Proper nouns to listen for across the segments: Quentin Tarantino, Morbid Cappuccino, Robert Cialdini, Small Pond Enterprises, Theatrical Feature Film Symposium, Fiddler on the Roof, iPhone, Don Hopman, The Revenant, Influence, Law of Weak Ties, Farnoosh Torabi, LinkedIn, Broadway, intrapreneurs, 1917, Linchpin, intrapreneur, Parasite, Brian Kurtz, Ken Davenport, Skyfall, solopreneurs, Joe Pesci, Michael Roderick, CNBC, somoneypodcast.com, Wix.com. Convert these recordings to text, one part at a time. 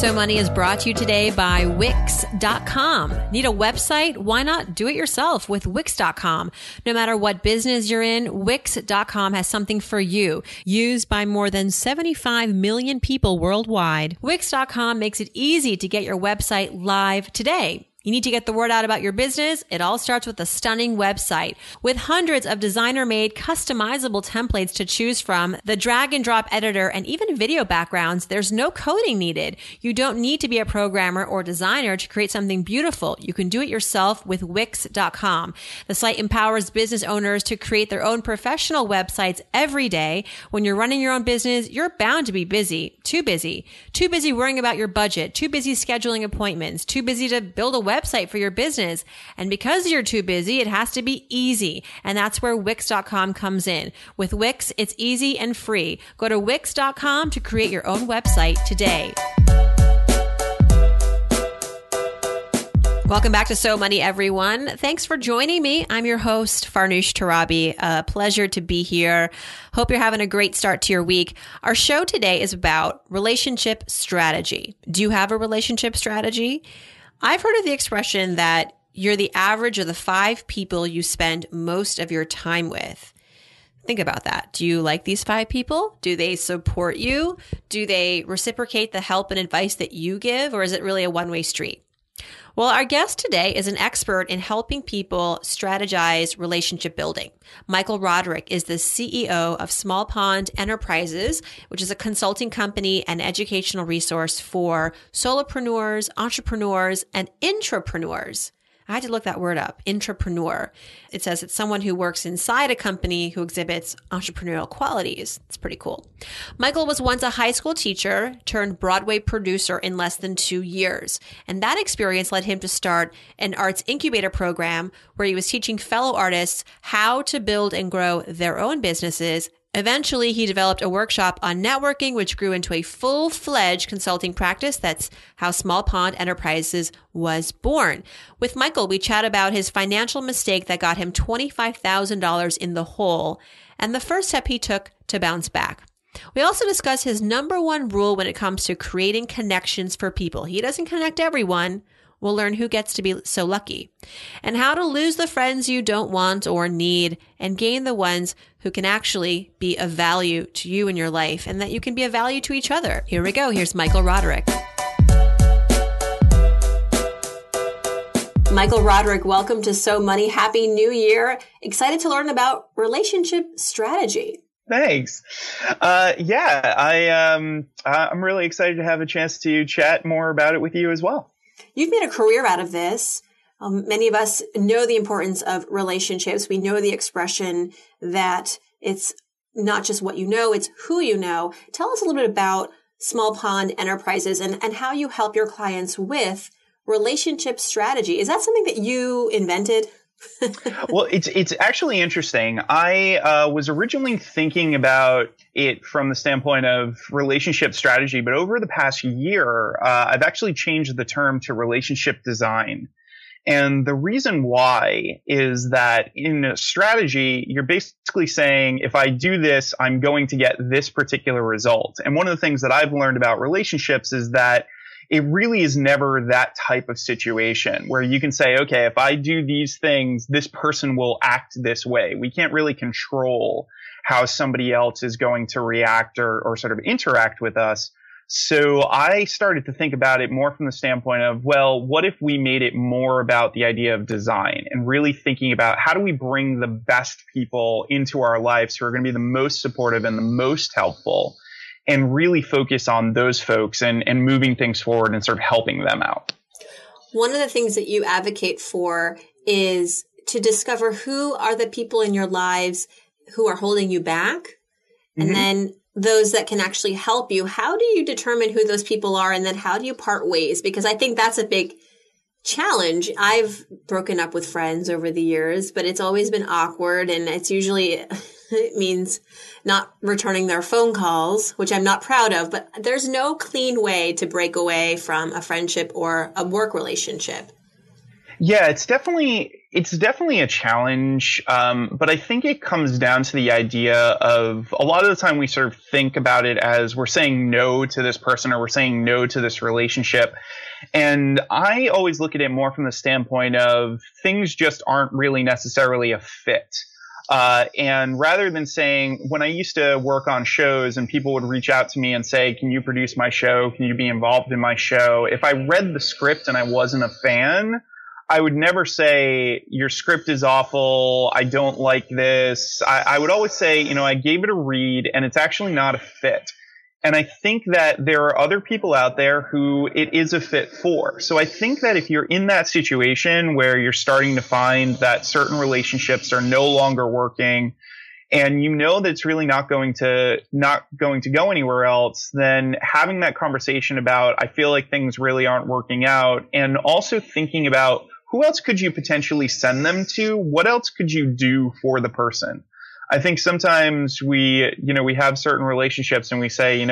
So Money is brought to you today by Wix.com. Need a website? Why not do it yourself with Wix.com? No matter what business you're in, Wix.com has something for you. Used by more than 75 million people worldwide, Wix.com makes it easy to get your website live today. You need to get the word out about your business. It all starts with a stunning website. With hundreds of designer-made, customizable templates to choose from, the drag-and-drop editor, and even video backgrounds, there's no coding needed. You don't need to be a programmer or designer to create something beautiful. You can do it yourself with Wix.com. The site empowers business owners to create their own professional websites every day. When you're running your own business, you're bound to be busy. Too busy. Too busy worrying about your budget. Too busy scheduling appointments. Too busy to build a website for your business. And because you're too busy, it has to be easy. And that's where Wix.com comes in. With Wix, it's easy and free. Go to Wix.com to create your own website today. Welcome back to So Money, everyone. Thanks for joining me. I'm your host, Farnoosh Torabi. A pleasure to be here. Hope you're having a great start to your week. Our show today is about relationship strategy. Do you have a relationship strategy? I've heard of the expression that you're the average of the five people you spend most of your time with. Think about that. Do you like these five people? Do they support you? Do they reciprocate the help and advice that you give? Or is it really a one-way street? Well, our guest today is an expert in helping people strategize relationship building. Michael Roderick is the CEO of Small Pond Enterprises, which is a consulting company and educational resource for solopreneurs, entrepreneurs, and intrapreneurs. I had to look that word up, intrapreneur. It says it's someone who works inside a company who exhibits entrepreneurial qualities. It's pretty cool. Michael was once a high school teacher turned Broadway producer in less than 2 years. And that experience led him to start an arts incubator program where he was teaching fellow artists how to build and grow their own businesses. Eventually, he developed a workshop on networking, which grew into a full-fledged consulting practice. That's how Small Pond Enterprises was born. With Michael, we chat about his financial mistake that got him $25,000 in the hole and the first step he took to bounce back. We also discuss his number one rule when it comes to creating connections for people. He doesn't connect everyone. We'll learn who gets to be so lucky and how to lose the friends you don't want or need and gain the ones who can actually be of value to you in your life and that you can be of value to each other. Here we go. Here's Michael Roderick. Michael Roderick, welcome to So Money. Happy New Year. Excited to learn about relationship strategy. Thanks. I'm really excited to have a chance to chat more about it with you as well. You've made a career out of this. Many of us know the importance of relationships. We know the expression that it's not just what you know, it's who you know. Tell us a little bit about Small Pond Enterprises and how you help your clients with relationship strategy. Is that something that you invented? Well, it's actually interesting. I was originally thinking about it from the standpoint of relationship strategy, but over the past year, I've actually changed the term to relationship design. And the reason why is that in strategy, you're basically saying, if I do this, I'm going to get this particular result. And one of the things that I've learned about relationships is that it really is never that type of situation where you can say, okay, if I do these things, this person will act this way. We can't really control how somebody else is going to react or sort of interact with us. So I started to think about it more from the standpoint of, well, what if we made it more about the idea of design and really thinking about how do we bring the best people into our lives who are going to be the most supportive and the most helpful, and really focus on those folks and moving things forward and sort of helping them out. One of the things that you advocate for is to discover who are the people in your lives who are holding you back, and then those that can actually help you, how do you determine who those people are? And then how do you part ways? Because I think that's a big challenge. I've broken up with friends over the years, but it's always been awkward. And it's usually, it means not returning their phone calls, which I'm not proud of, but there's no clean way to break away from a friendship or a work relationship. Yeah, it's definitely a challenge, but I think it comes down to the idea of, a lot of the time we sort of think about it as we're saying no to this person or we're saying no to this relationship. And I always look at it more from the standpoint of things just aren't really necessarily a fit. And rather than saying, when I used to work on shows and people would reach out to me and say, can you produce my show? Can you be involved in my show? If I read the script and I wasn't a fan, I would never say, your script is awful, I don't like this. I would always say, I gave it a read and it's actually not a fit. And I think that there are other people out there who it is a fit for. So I think that if you're in that situation where you're starting to find that certain relationships are no longer working, and that it's really not going to go anywhere else, then having that conversation about, I feel like things really aren't working out, and also thinking about who else could you potentially send them to? What else could you do for the person? I think sometimes we have certain relationships and we say,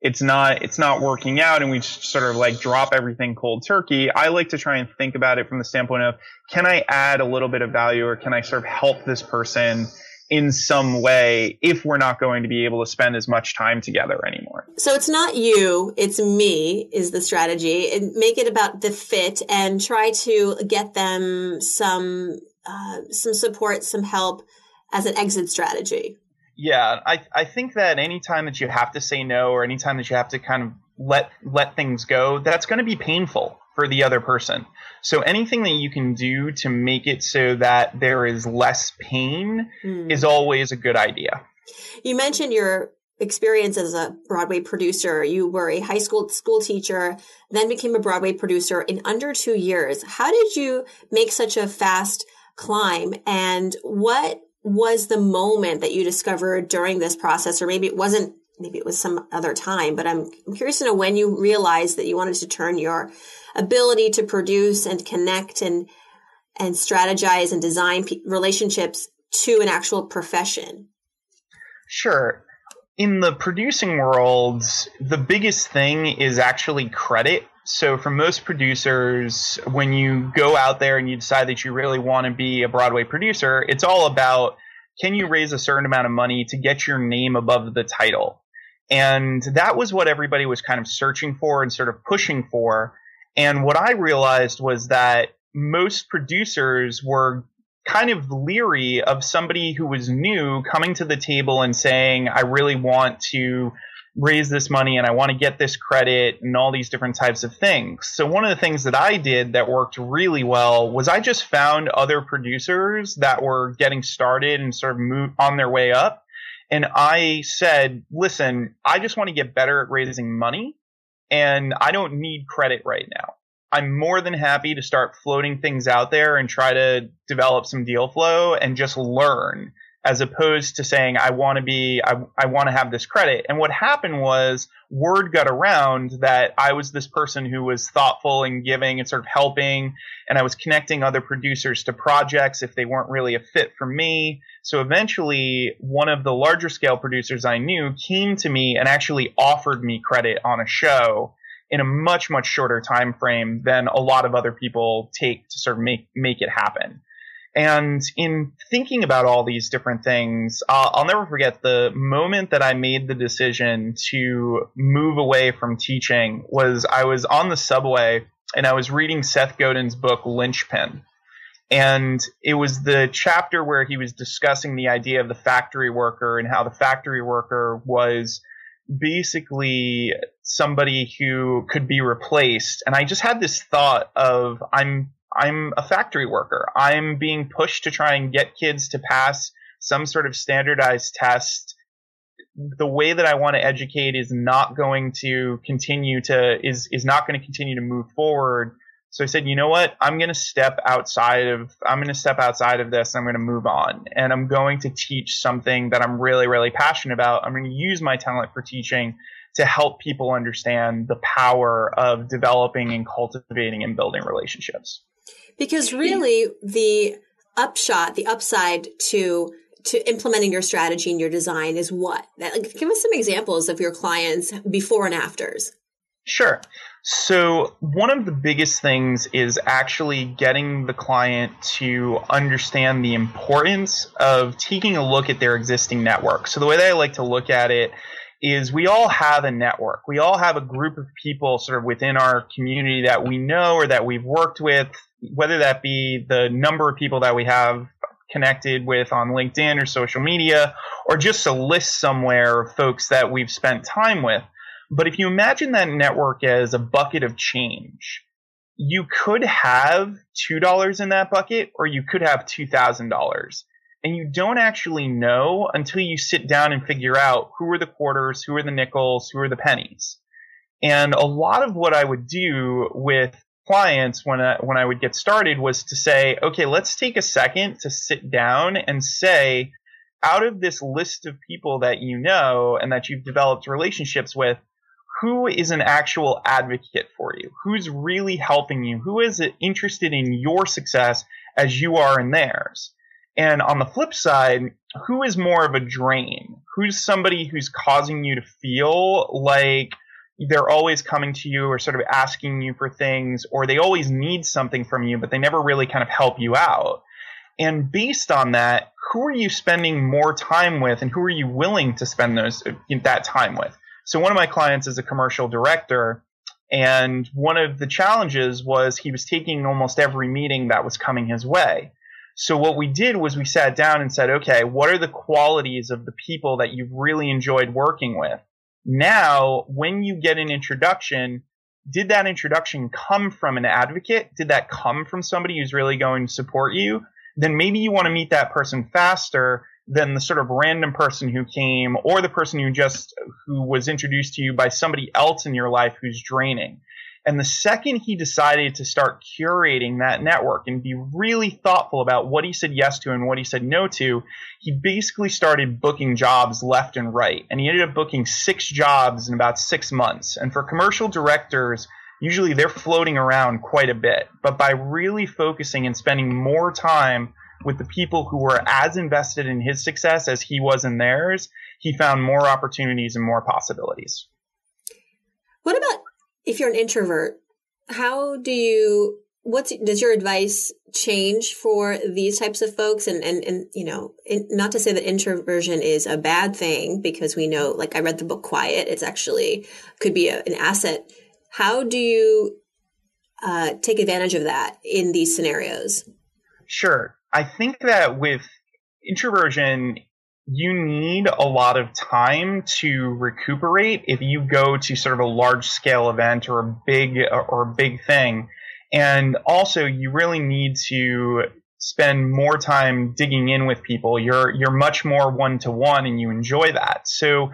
it's not working out, and we just sort of like drop everything cold turkey. I like to try and think about it from the standpoint of, can I add a little bit of value, or can I sort of help this person in some way if we're not going to be able to spend as much time together anymore? So it's not you, it's me is the strategy. And make it about the fit and try to get them some support, some help as an exit strategy. Yeah, I think that anytime that you have to say no, or anytime that you have to kind of let things go, that's going to be painful for the other person. So anything that you can do to make it so that there is less pain is always a good idea. You mentioned your experience as a Broadway producer. You were a high school teacher, then became a Broadway producer in under 2 years. How did you make such a fast climb? And what was the moment that you discovered during this process? Or maybe it wasn't, maybe it was some other time, but I'm curious to know when you realized that you wanted to turn your ability to produce and connect and strategize and design relationships to an actual profession. Sure. In the producing world, the biggest thing is actually credit. So for most producers, when you go out there and you decide that you really want to be a Broadway producer, it's all about, can you raise a certain amount of money to get your name above the title? And that was what everybody was kind of searching for and sort of pushing for. And what I realized was that most producers were kind of leery of somebody who was new coming to the table and saying, I really want to raise this money and I want to get this credit and all these different types of things. So one of the things that I did that worked really well was I just found other producers that were getting started and sort of moved on their way up. And I said, listen, I just want to get better at raising money, and I don't need credit right now. I'm more than happy to start floating things out there and try to develop some deal flow and just learn, as opposed to saying, I want to have this credit. And what happened was word got around that I was this person who was thoughtful and giving and sort of helping. And I was connecting other producers to projects if they weren't really a fit for me. So eventually one of the larger scale producers I knew came to me and actually offered me credit on a show in a much, much shorter time frame than a lot of other people take to sort of make it happen. And in thinking about all these different things, I'll never forget the moment that I made the decision to move away from teaching. Was I was on the subway and I was reading Seth Godin's book, Linchpin. And it was the chapter where he was discussing the idea of the factory worker and how the factory worker was basically somebody who could be replaced. And I just had this thought of, I'm a factory worker. I'm being pushed to try and get kids to pass some sort of standardized test. The way that I want to educate is not going to continue to move forward So I said, you know what? I'm going to step outside of this. I'm going to move on, and I'm going to teach something that I'm really, really passionate about. I'm going to use my talent for teaching to help people understand the power of developing and cultivating and building relationships. Because really the upside to implementing your strategy and your design is what? Give us some examples of your clients' before and afters. Sure. So one of the biggest things is actually getting the client to understand the importance of taking a look at their existing network. So the way that I like to look at it is we all have a network. We all have a group of people sort of within our community that we know or that we've worked with, whether that be the number of people that we have connected with on LinkedIn or social media, or just a list somewhere of folks that we've spent time with. But if you imagine that network as a bucket of change, you could have $2 in that bucket, or you could have $2,000. And you don't actually know until you sit down and figure out who are the quarters, who are the nickels, who are the pennies. And a lot of what I would do with clients when I would get started was to say, okay, let's take a second to sit down and say, out of this list of people that you know and that you've developed relationships with, who is an actual advocate for you? Who's really helping you? Who is interested in your success as you are in theirs? And on the flip side, who is more of a drain? Who's somebody who's causing you to feel like they're always coming to you or sort of asking you for things, or they always need something from you, but they never really kind of help you out? And based on that, who are you spending more time with, and who are you willing to spend that time with? So one of my clients is a commercial director, and one of the challenges was he was taking almost every meeting that was coming his way. So what we did was we sat down and said, okay, what are the qualities of the people that you've really enjoyed working with? Now, when you get an introduction, did that introduction come from an advocate? Did that come from somebody who's really going to support you? Then maybe you want to meet that person faster than the sort of random person who came, or the person who was introduced to you by somebody else in your life who's draining. And the second he decided to start curating that network and be really thoughtful about what he said yes to and what he said no to, he basically started booking jobs left and right. And he ended up booking 6 jobs in about 6 months. And for commercial directors, usually they're floating around quite a bit. But by really focusing and spending more time with the people who were as invested in his success as he was in theirs, he found more opportunities and more possibilities. What about if you're an introvert? Does your advice change for these types of folks? And you know, not to say that introversion is a bad thing, because we know, like I read the book Quiet, it's actually could be an asset. How do you take advantage of that in these scenarios? Sure. I think that with introversion, you need a lot of time to recuperate if you go to sort of a large scale event or a big thing. And also you really need to spend more time digging in with people. You're much more one-to-one, and you enjoy that. So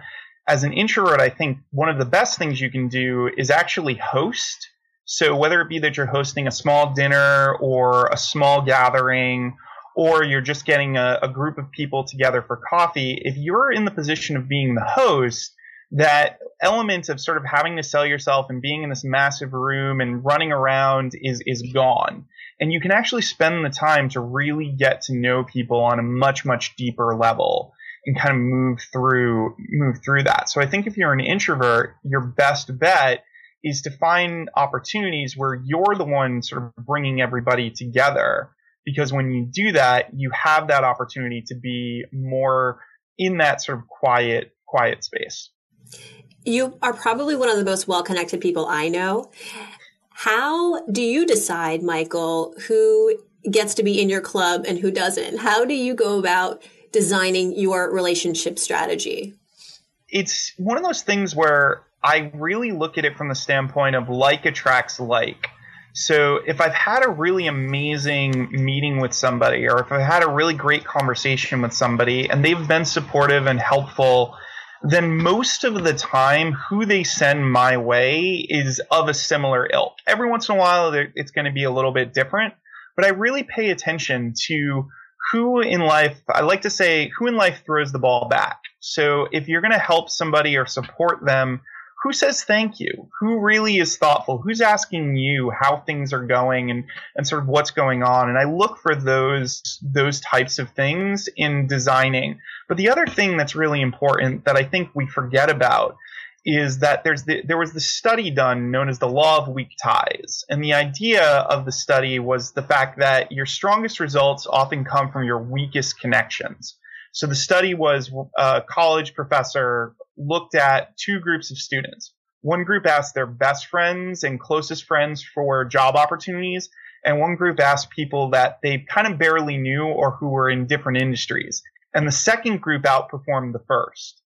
as an introvert, I think one of the best things you can do is actually host. So whether it be that you're hosting a small dinner or a small gathering, or you're just getting a group of people together for coffee, if you're in the position of being the host, that element of sort of having to sell yourself and being in this massive room and running around is gone. And you can actually spend the time to really get to know people on a much, much deeper level and kind of move through that. So I think if you're an introvert, your best bet is to find opportunities where you're the one sort of bringing everybody together. Because when you do that, you have that opportunity to be more in that sort of quiet space. You are probably one of the most well-connected people I know. How do you decide, Michael, who gets to be in your club and who doesn't? How do you go about designing your relationship strategy? It's one of those things where I really look at it from the standpoint of like attracts like. So if I've had a really amazing meeting with somebody, or if I've had a really great conversation with somebody and they've been supportive and helpful, then most of the time who they send my way is of a similar ilk. Every once in a while, it's going to be a little bit different, but I really pay attention to who in life, I like to say, who in life throws the ball back. So if you're going to help somebody or support them, who says thank you? Who really is thoughtful? Who's asking you how things are going and sort of what's going on? And I look for those types of things in designing. But the other thing that's really important that I think we forget about is that there was the study done known as the Law of Weak Ties. And the idea of the study was the fact that your strongest results often come from your weakest connections. So the study was a college professor looked at two groups of students. One group asked their best friends and closest friends for job opportunities, and one group asked people that they kind of barely knew or who were in different industries. And the second group outperformed the first.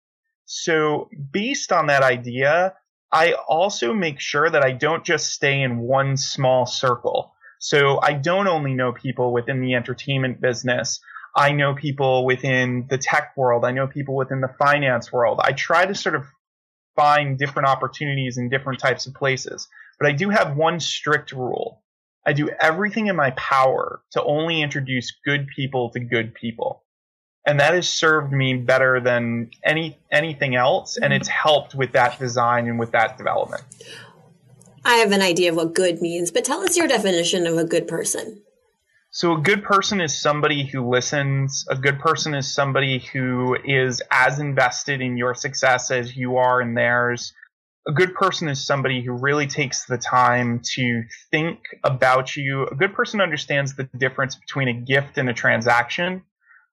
So based on that idea, I also make sure that I don't just stay in one small circle. So I don't only know people within the entertainment business. I know people within the tech world. I know people within the finance world. I try to sort of find different opportunities in different types of places. But I do have one strict rule. I do everything in my power to only introduce good people to good people. And that has served me better than anything else. And it's helped with that design and with that development. I have an idea of what good means, but tell us your definition of a good person. So a good person is somebody who listens. A good person is somebody who is as invested in your success as you are in theirs. A good person is somebody who really takes the time to think about you. A good person understands the difference between a gift and a transaction.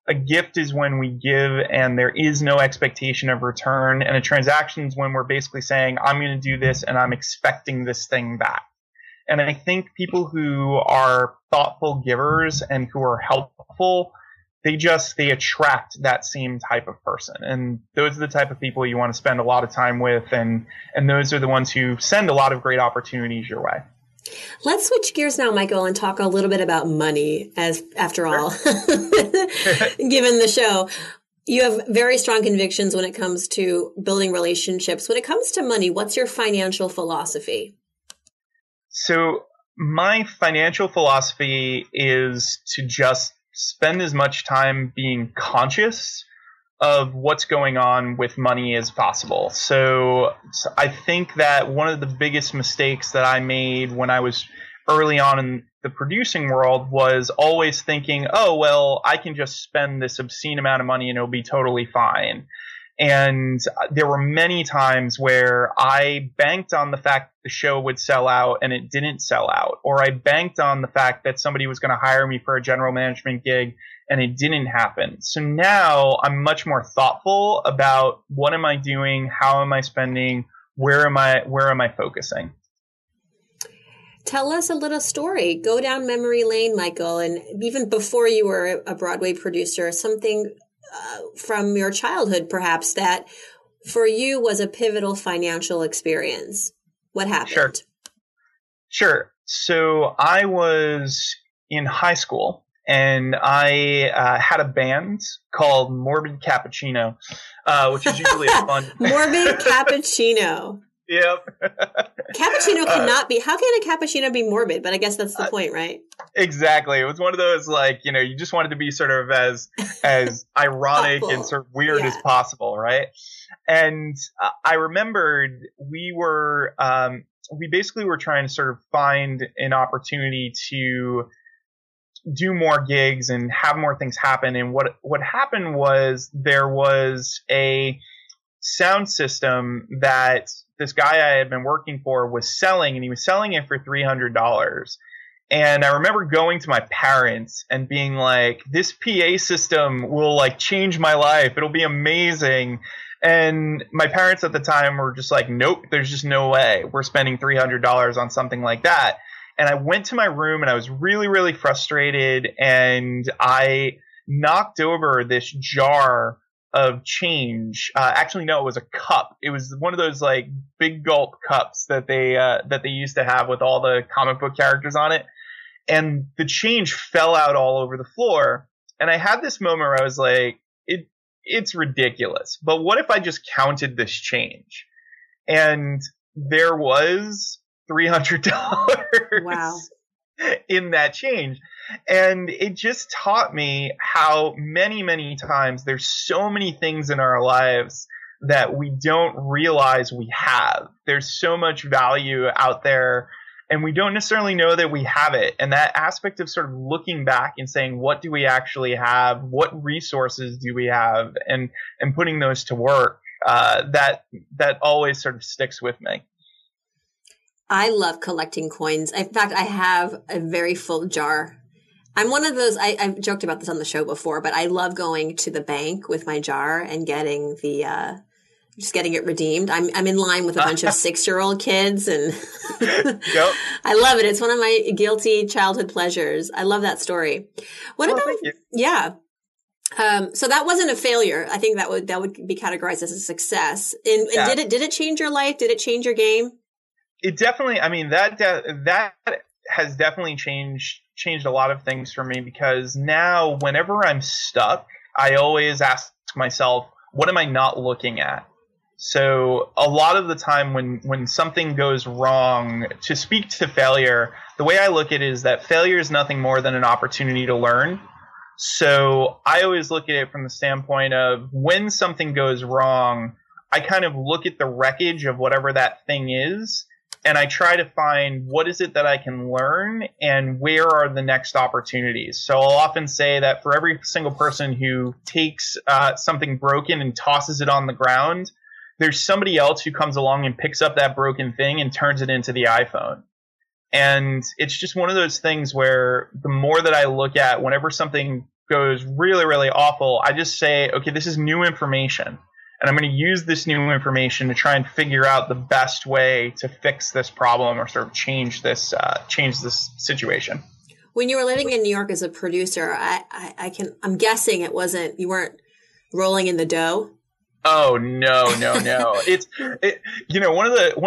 A gift is when we give and there is no expectation of return. And a transaction is when we're basically saying, I'm going to do this and I'm expecting this thing back. And I think people who are thoughtful givers and who are helpful, they attract that same type of person. And those are the type of people you want to spend a lot of time with. And those are the ones who send a lot of great opportunities your way. Let's switch gears now, Michael, and talk a little bit about money, after all, given the show. You have very strong convictions when it comes to building relationships. When it comes to money, what's your financial philosophy? So my financial philosophy is to just spend as much time being conscious of what's going on with money as possible. So I think that one of the biggest mistakes that I made when I was early on in the producing world was always thinking, oh, well, I can just spend this obscene amount of money and it'll be totally fine. And there were many times where I banked on the fact the show would sell out and it didn't sell out. Or I banked on the fact that somebody was going to hire me for a general management gig and it didn't happen. So now I'm much more thoughtful about what am I doing? How am I spending? Where am I focusing? Tell us a little story. Go down memory lane, Michael. And even before you were a Broadway producer, something from your childhood, perhaps, that for you was a pivotal financial experience. What happened? Sure. So I was in high school and I had a band called Morbid Cappuccino, which is usually a fun. Morbid Cappuccino. Yep. Cappuccino cannot be. How can a cappuccino be morbid? But I guess that's the point, right? Exactly. It was one of those, like, you know, you just wanted to be sort of as ironic and sort of weird as possible, right? And I remembered we basically were trying to sort of find an opportunity to do more gigs and have more things happen. And what happened was there was a sound system that this guy I had been working for was selling, and he was selling it for $300. And I remember going to my parents and being like, this PA system will like change my life. It'll be amazing. And my parents at the time were just like, nope, there's just no way we're spending $300 on something like that. And I went to my room and I was really, really frustrated. And I knocked over this jar of change. Actually, no, it was a cup. It was one of those like big gulp cups that they used to have with all the comic book characters on it. And the change fell out all over the floor. And I had this moment where I was like, it it's ridiculous. But what if I just counted this change? And there was $300 wow. in that change. And it just taught me how many, many times there's so many things in our lives that we don't realize we have. There's so much value out there, and we don't necessarily know that we have it. And that aspect of sort of looking back and saying, what do we actually have? What resources do we have? And putting those to work, that always sort of sticks with me. I love collecting coins. In fact, I have a very full jar. I'm one of those, I've joked about this on the show before, but I love going to the bank with my jar and getting the, just getting it redeemed. I'm in line with a bunch of 6-year-old kids, and yep. I love it. It's one of my guilty childhood pleasures. I love that story. What about, yeah. So that wasn't a failure. I think that would be categorized as a success. And, yeah. and did it change your life? Did it change your game? It definitely, I mean, that has definitely changed a lot of things for me, because now whenever I'm stuck, I always ask myself, what am I not looking at? So a lot of the time when something goes wrong, to speak to failure, the way I look at it is that failure is nothing more than an opportunity to learn. So I always look at it from the standpoint of when something goes wrong, I kind of look at the wreckage of whatever that thing is, and I try to find what is it that I can learn and where are the next opportunities. So I'll often say that for every single person who takes something broken and tosses it on the ground, there's somebody else who comes along and picks up that broken thing and turns it into the iPhone. And it's just one of those things where the more that I look at whenever something goes really, really awful, I just say, okay, this is new information. And I'm going to use this new information to try and figure out the best way to fix this problem or sort of change this situation. When you were living in New York as a producer, I'm guessing you weren't rolling in the dough. Oh, no. One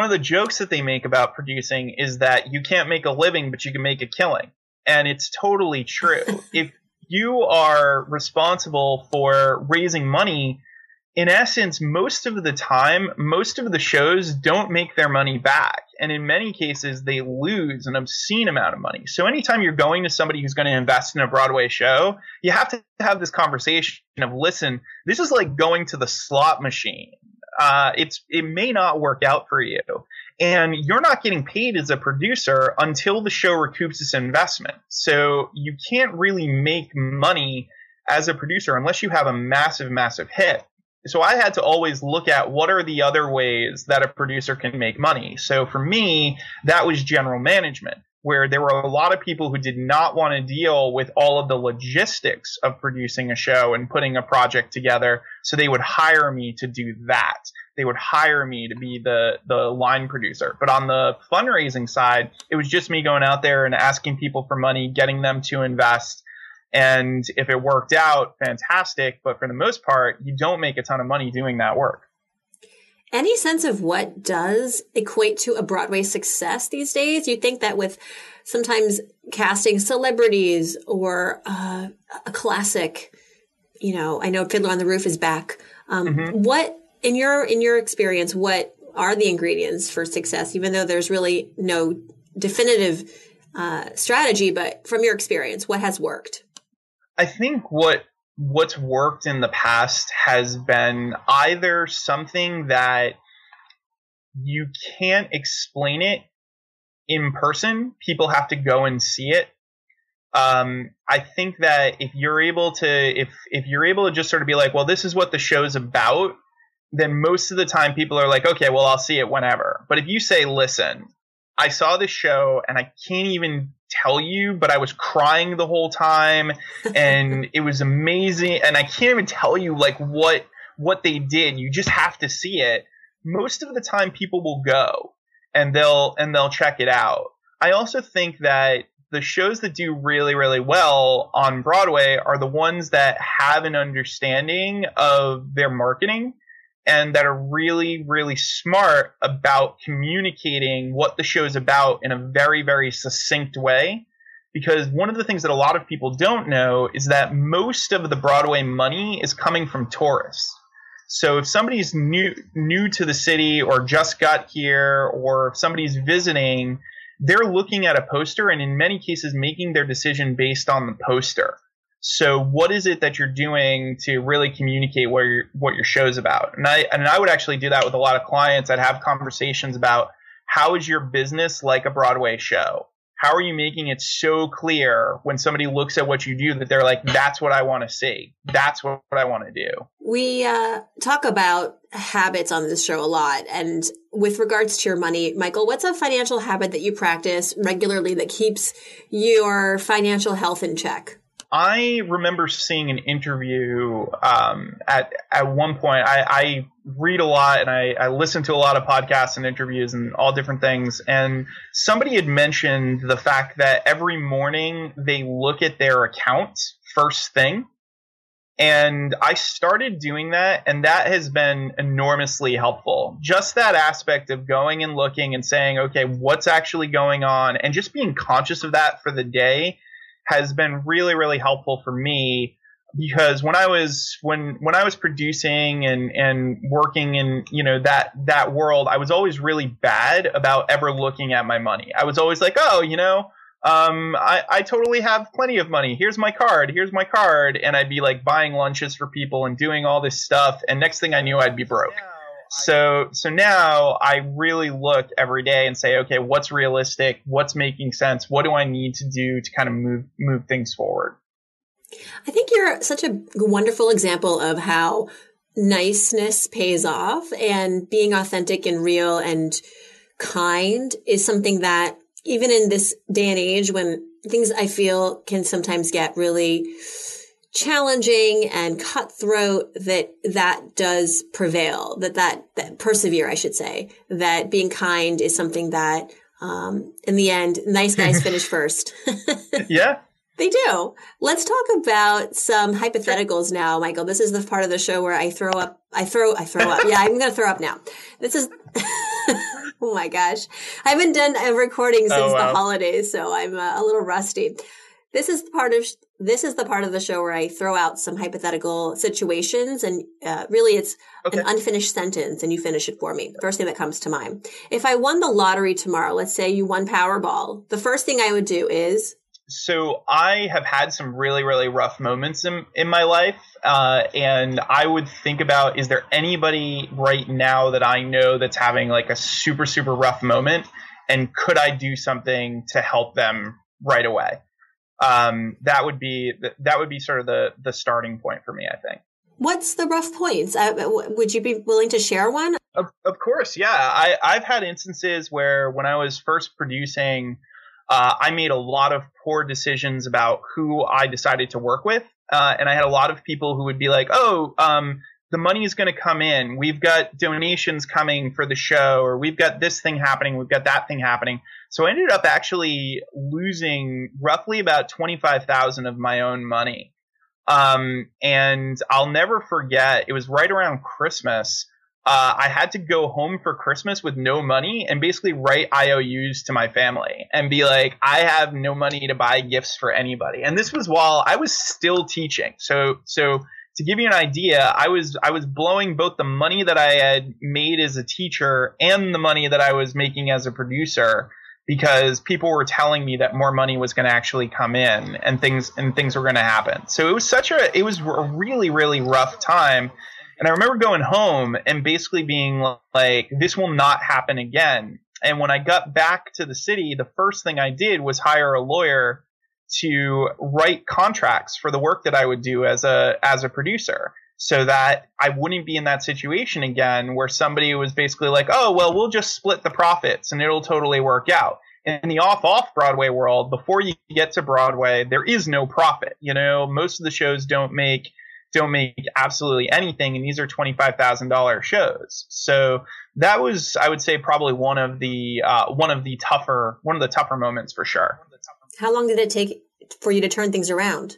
of the jokes that they make about producing is that you can't make a living, but you can make a killing. And it's totally true. If you are responsible for raising money, in essence, most of the time, most of the shows don't make their money back. And in many cases, they lose an obscene amount of money. So anytime you're going to somebody who's going to invest in a Broadway show, you have to have this conversation of, listen, this is like going to the slot machine. It may not work out for you. And you're not getting paid as a producer until the show recoups its investment. So you can't really make money as a producer unless you have a massive, massive hit. So I had to always look at what are the other ways that a producer can make money. So for me, that was general management, where there were a lot of people who did not want to deal with all of the logistics of producing a show and putting a project together. So they would hire me to do that. They would hire me to be the line producer. But on the fundraising side, it was just me going out there and asking people for money, getting them to invest. And if it worked out, fantastic. But for the most part, you don't make a ton of money doing that work. Any sense of what does equate to a Broadway success these days? You think that with sometimes casting celebrities or a classic, I know Fiddler on the Roof is back. What, in your experience, what are the ingredients for success, even though there's really no definitive strategy? But from your experience, what has worked? I think what's worked in the past has been either something that you can't explain it in person. People have to go and see it. I think that if you're able to just sort of be like, well, this is what the show's about, then most of the time people are like, okay, well, I'll see it whenever. But if you say, listen, I saw this show and I can't even tell you, but I was crying the whole time and it was amazing. And I can't even tell you like what they did. You just have to see it. Most of the time people will go and they'll check it out. I also think that the shows that do really, really well on Broadway are the ones that have an understanding of their marketing and that are really, really smart about communicating what the show's about in a very, very succinct way. Because one of the things that a lot of people don't know is that most of the Broadway money is coming from tourists. So if somebody's new to the city or just got here, or if somebody's visiting, they're looking at a poster and in many cases making their decision based on the poster. So what is it that you're doing to really communicate what your show's about? And I would actually do that with a lot of clients. I'd have conversations about how is your business like a Broadway show? How are you making it so clear when somebody looks at what you do that they're like, that's what I want to see. That's what I want to do. We talk about habits on this show a lot. And with regards to your money, Michael, what's a financial habit that you practice regularly that keeps your financial health in check? I remember seeing an interview at one point. I read a lot and I listen to a lot of podcasts and interviews and all different things. And somebody had mentioned the fact that every morning they look at their accounts first thing. And I started doing that, and that has been enormously helpful. Just that aspect of going and looking and saying, okay, what's actually going on? And just being conscious of that for the day has been really, really helpful for me, because when I was producing and working in, you know, that world, I was always really bad about ever looking at my money. I was always like, oh, you know, I totally have plenty of money. Here's my card. And I'd be like buying lunches for people and doing all this stuff. And next thing I knew, I'd be broke. So now I really look every day and say, okay, what's realistic? What's making sense? What do I need to do to kind of move things forward? I think you're such a wonderful example of how niceness pays off, and being authentic and real and kind is something that even in this day and age when things I feel can sometimes get really challenging and cutthroat, that does prevail, that persevere, I should say, that being kind is something that, in the end, nice guys finish first. Yeah, they do. Let's talk about some hypotheticals now, Michael. This is the part of the show where I throw up. Yeah, I'm going to throw up now. This is, oh my gosh. I haven't done a recording since the holidays, so I'm a little rusty. This is the part of the show where I throw out some hypothetical situations, and really it's an unfinished sentence, and you finish it for me. The first thing that comes to mind. If I won the lottery tomorrow, let's say you won Powerball, the first thing I would do is? So I have had some really, really rough moments in my life, and I would think about, is there anybody right now that I know that's having like a super, super rough moment, and could I do something to help them right away? That would be sort of the starting point for me, I think. What's the rough points? Would you be willing to share one? Of course. Yeah. I've had instances where when I was first producing, I made a lot of poor decisions about who I decided to work with. And I had a lot of people who would be like, the money is going to come in. We've got donations coming for the show, or we've got this thing happening. We've got that thing happening. So I ended up actually losing roughly about $25,000 of my own money. And I'll never forget, it was right around Christmas. I had to go home for Christmas with no money and basically write IOUs to my family and be like, I have no money to buy gifts for anybody. And this was while I was still teaching. So to give you an idea, I was blowing both the money that I had made as a teacher and the money that I was making as a producer, because people were telling me that more money was going to actually come in and things were going to happen. So it was a really, really rough time. And I remember going home and basically being like, this will not happen again. And when I got back to the city, the first thing I did was hire a lawyer to write contracts for the work that I would do as a producer, so that I wouldn't be in that situation again where somebody was basically like, oh, well, we'll just split the profits and it'll totally work out. In the off Broadway world, before you get to Broadway, there is no profit. You know, most of the shows don't make absolutely anything, and these are $25,000 shows. So that was, I would say, probably one of the tougher moments for sure. How long did it take for you to turn things around?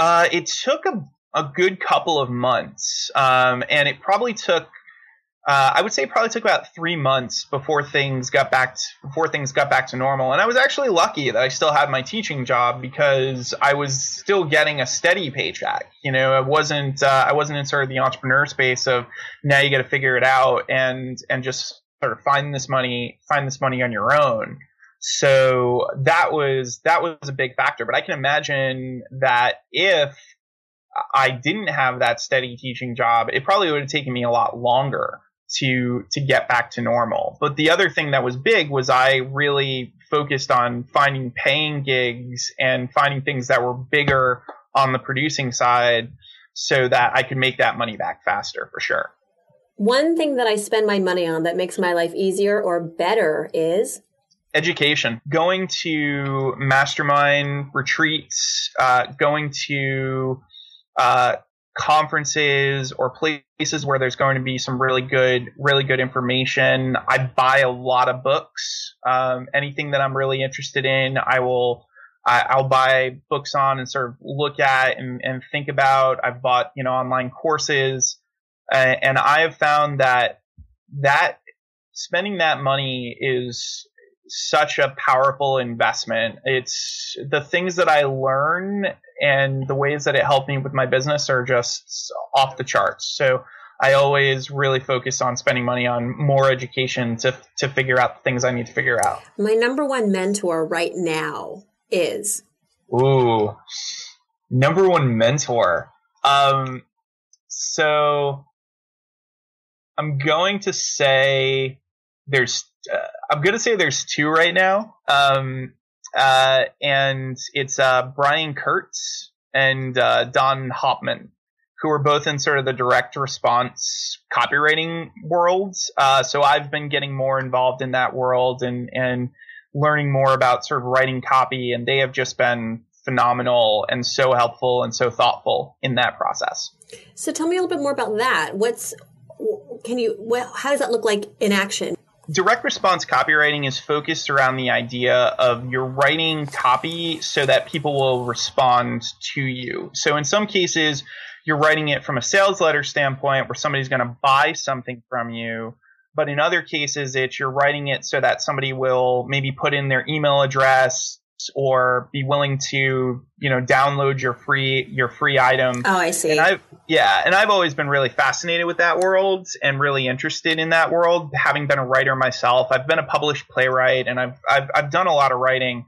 It took a good couple of months, and it probably took I would say it probably took about 3 months before things got back to normal. And I was actually lucky that I still had my teaching job because I was still getting a steady paycheck. You know, I wasn't in sort of the entrepreneur space of now you got to figure it out and just sort of find this money on your own. So that was a big factor. But I can imagine that if I didn't have that steady teaching job, it probably would have taken me a lot longer to get back to normal. But the other thing that was big was I really focused on finding paying gigs and finding things that were bigger on the producing side so that I could make that money back faster for sure. One thing that I spend my money on that makes my life easier or better is education. Going to mastermind retreats, going to conferences or places where there's going to be some really good information. I buy a lot of books. Anything that I'm really interested in, I'll buy books on and sort of look at and think about. I've bought, you know, online courses, and I have found that spending that money is such a powerful investment. It's the things that I learn and the ways that it helped me with my business are just off the charts. So I always really focus on spending money on more education to figure out the things I need to figure out. My number one mentor right now is? Ooh, number one mentor. So I'm going to say there's two right now. And it's Brian Kurtz and Don Hopman, who are both in sort of the direct response copywriting worlds. So I've been getting more involved in that world and learning more about sort of writing copy, and they have just been phenomenal and so helpful and so thoughtful in that process. So tell me a little bit more about that. How does that look like in action? Direct response copywriting is focused around the idea of you're writing copy so that people will respond to you. So in some cases, you're writing it from a sales letter standpoint where somebody's going to buy something from you. But in other cases, it's you're writing it so that somebody will maybe put in their email address or be willing to, you know, download your free item. Oh, I see. And I've always been really fascinated with that world and really interested in that world. Having been a writer myself, I've been a published playwright and I've done a lot of writing.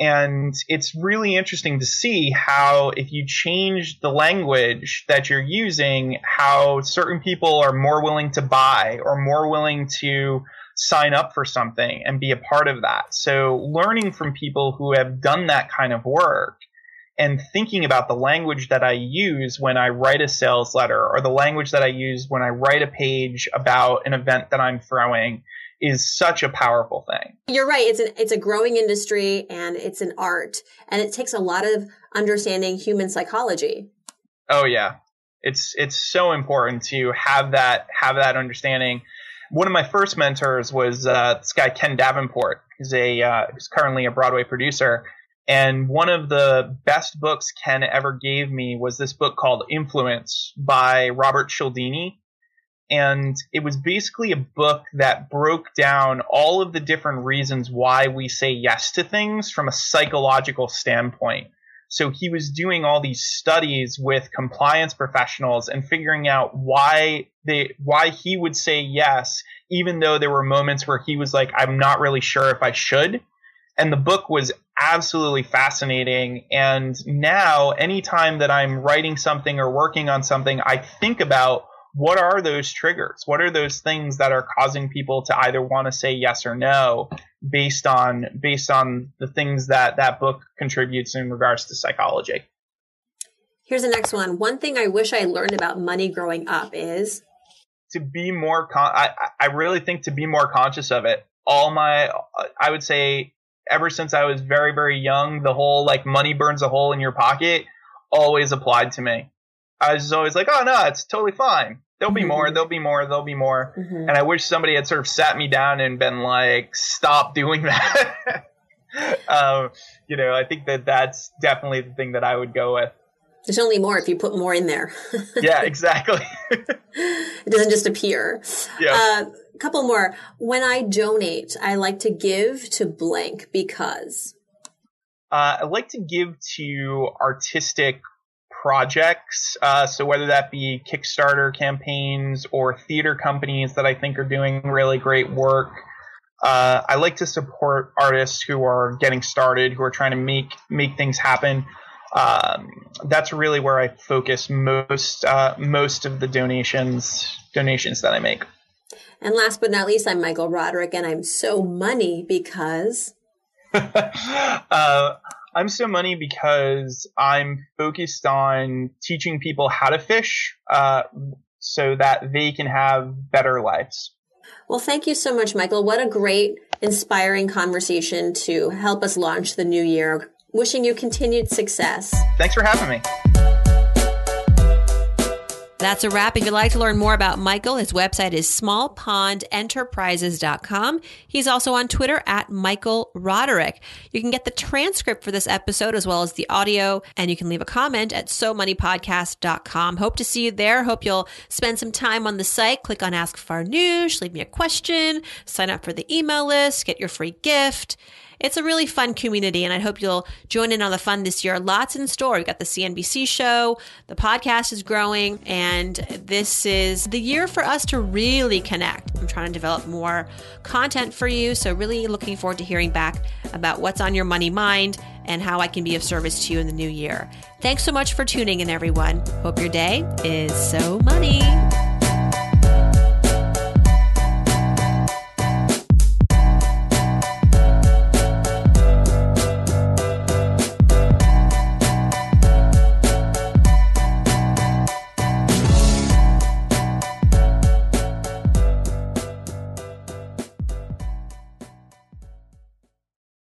And it's really interesting to see how if you change the language that you're using, how certain people are more willing to buy or more willing to sign up for something and be a part of that. So learning from people who have done that kind of work and thinking about the language that I use when I write a sales letter or the language that I use when I write a page about an event that I'm throwing is such a powerful thing. You're right. It's a growing industry and it's an art, and it takes a lot of understanding human psychology. Oh yeah. It's so important to have that understanding. One of my first mentors was this guy, Ken Davenport, who's currently a Broadway producer. And one of the best books Ken ever gave me was this book called Influence by Robert Cialdini. And it was basically a book that broke down all of the different reasons why we say yes to things from a psychological standpoint. So he was doing all these studies with compliance professionals and figuring out why he would say yes, even though there were moments where he was like, I'm not really sure if I should. And the book was absolutely fascinating. And now anytime that I'm writing something or working on something, I think about what are those triggers? What are those things that are causing people to either want to say yes or no based on the things that book contributes in regards to psychology? Here's the next one. One thing I wish I learned about money growing up is? To be more, I really think to be more conscious of it. I would say ever since I was very, very young, the whole like money burns a hole in your pocket always applied to me. I was always like, oh, no, it's totally fine. There'll be more. Mm-hmm. And I wish somebody had sort of sat me down and been like, stop doing that. I think that's definitely the thing that I would go with. There's only more if you put more in there. Yeah, exactly. It doesn't just appear. Yeah. Couple more. When I donate, I like to give to blank because? I like to give to artistic projects. So whether that be Kickstarter campaigns or theater companies that I think are doing really great work. I like to support artists who are getting started, who are trying to make things happen. That's really where I focus most of the donations that I make. And last but not least, I'm Michael Roderick, and I'm so money because I'm so money because I'm focused on teaching people how to fish so that they can have better lives. Well, thank you so much, Michael. What a great, inspiring conversation to help us launch the new year. Wishing you continued success. Thanks for having me. That's a wrap. If you'd like to learn more about Michael, his website is smallpondenterprises.com. He's also on Twitter at Michael Roderick. You can get the transcript for this episode as well as the audio, and you can leave a comment at somoneypodcast.com. Hope to see you there. Hope you'll spend some time on the site. Click on Ask Farnoosh, leave me a question, sign up for the email list, get your free gift. It's a really fun community, and I hope you'll join in on the fun this year. Lots in store. We've got the CNBC show, the podcast is growing, and this is the year for us to really connect. I'm trying to develop more content for you, so really looking forward to hearing back about what's on your money mind and how I can be of service to you in the new year. Thanks so much for tuning in, everyone. Hope your day is so money.